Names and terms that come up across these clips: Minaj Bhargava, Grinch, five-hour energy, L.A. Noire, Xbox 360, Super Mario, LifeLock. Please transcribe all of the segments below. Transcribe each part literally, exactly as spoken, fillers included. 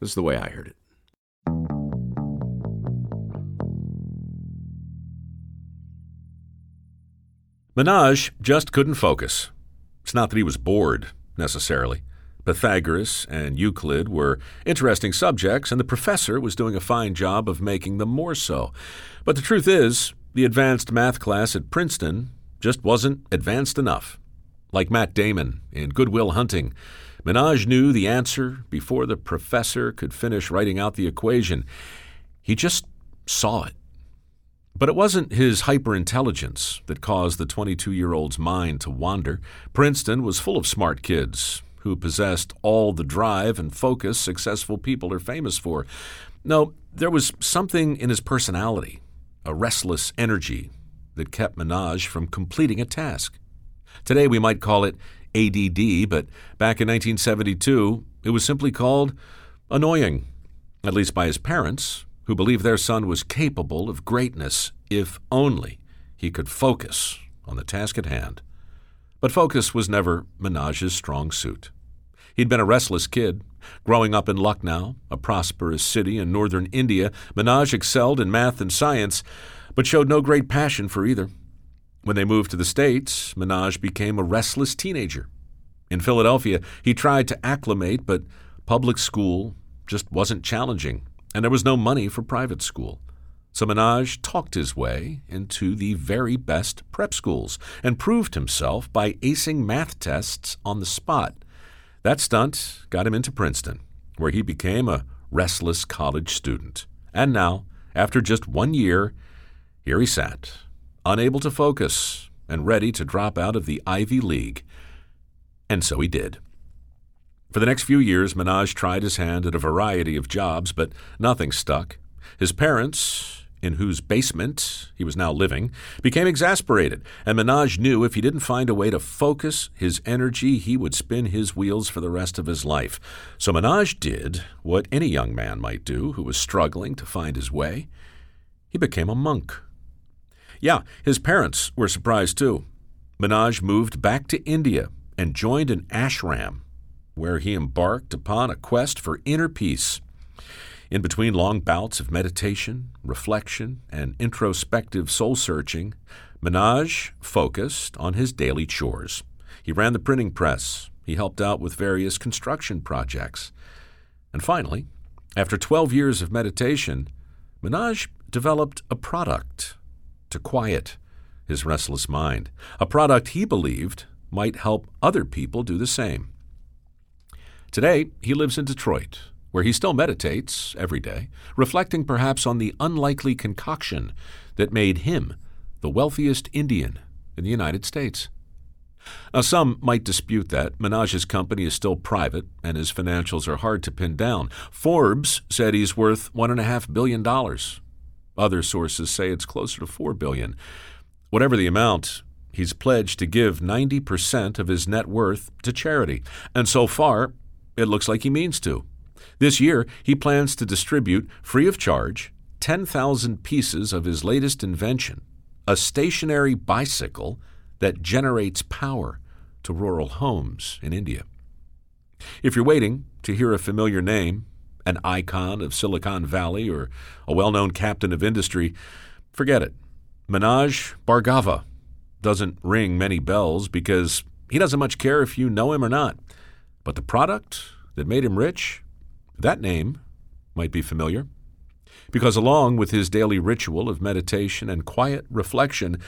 This is the way I heard it. Minaj just couldn't focus. It's not that he was bored, necessarily. Pythagoras and Euclid were interesting subjects, and the professor was doing a fine job of making them more so. But the truth is, the advanced math class at Princeton just wasn't advanced enough. Like Matt Damon in Good Will Hunting, Minaj knew the answer before the professor could finish writing out the equation. He just saw it. But it wasn't his hyperintelligence that caused the twenty-two-year-old's mind to wander. Princeton was full of smart kids who possessed all the drive and focus successful people are famous for. No, there was something in his personality, a restless energy that kept Minaj from completing a task. Today we might call it A D D, but back in nineteen seventy-two, it was simply called annoying, at least by his parents, who believed their son was capable of greatness if only he could focus on the task at hand. But focus was never Minaj's strong suit. He'd been a restless kid. Growing up in Lucknow, a prosperous city in northern India, Minaj excelled in math and science, but showed no great passion for either. When they moved to the States, Minaj became a restless teenager. In Philadelphia, he tried to acclimate, but public school just wasn't challenging, and there was no money for private school. So Minaj talked his way into the very best prep schools and proved himself by acing math tests on the spot. That stunt got him into Princeton, where he became a restless college student. And now, after just one year, here he sat, unable to focus and ready to drop out of the Ivy League. And so he did. For the next few years, Minaj tried his hand at a variety of jobs, but nothing stuck. His parents, in whose basement he was now living, became exasperated, and Minaj knew if he didn't find a way to focus his energy, he would spin his wheels for the rest of his life. So Minaj did what any young man might do who was struggling to find his way. He became a monk. Yeah, his parents were surprised too. Minaj moved back to India and joined an ashram, where he embarked upon a quest for inner peace. In between long bouts of meditation, reflection, and introspective soul-searching, Minaj focused on his daily chores. He ran the printing press. He helped out with various construction projects. And finally, after twelve years of meditation, Minaj developed a product to quiet his restless mind, a product he believed might help other people do the same. Today, he lives in Detroit, where he still meditates every day, reflecting perhaps on the unlikely concoction that made him the wealthiest Indian in the United States. Now, some might dispute that. Minaj's company is still private, and his financials are hard to pin down. Forbes said he's worth one point five billion dollars. Other sources say it's closer to four billion dollars. Whatever the amount, he's pledged to give ninety percent of his net worth to charity, and so far, it looks like he means to. This year, he plans to distribute, free of charge, ten thousand pieces of his latest invention, a stationary bicycle that generates power, to rural homes in India. If you're waiting to hear a familiar name, an icon of Silicon Valley, or a well-known captain of industry, forget it. Minaj Bhargava doesn't ring many bells because he doesn't much care if you know him or not. But the product that made him rich, that name might be familiar, because along with his daily ritual of meditation and quiet reflection,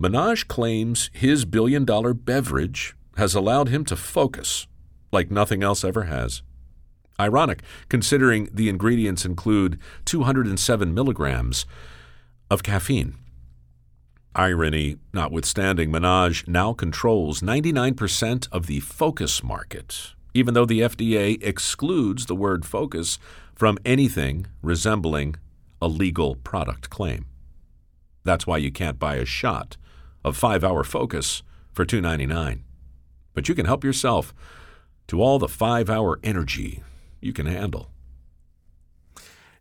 Minaj claims his billion-dollar beverage has allowed him to focus like nothing else ever has. Ironic, considering the ingredients include two hundred seven milligrams of caffeine. Irony notwithstanding, Minaj now controls ninety-nine percent of the focus market even though the F D A excludes the word focus from anything resembling a legal product claim. That's why you can't buy a shot of five-hour focus for two dollars and ninety-nine cents. But you can help yourself to all the five-hour energy you can handle.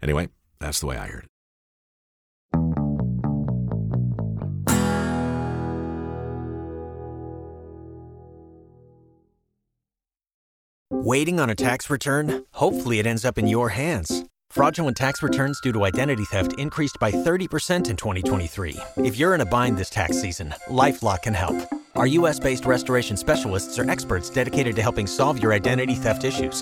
Anyway, that's the way I heard it. Waiting on a tax return? Hopefully it ends up in your hands. Fraudulent tax returns due to identity theft increased by thirty percent in twenty twenty-three. If you're in a bind this tax season, LifeLock can help. Our U S-based restoration specialists are experts dedicated to helping solve your identity theft issues.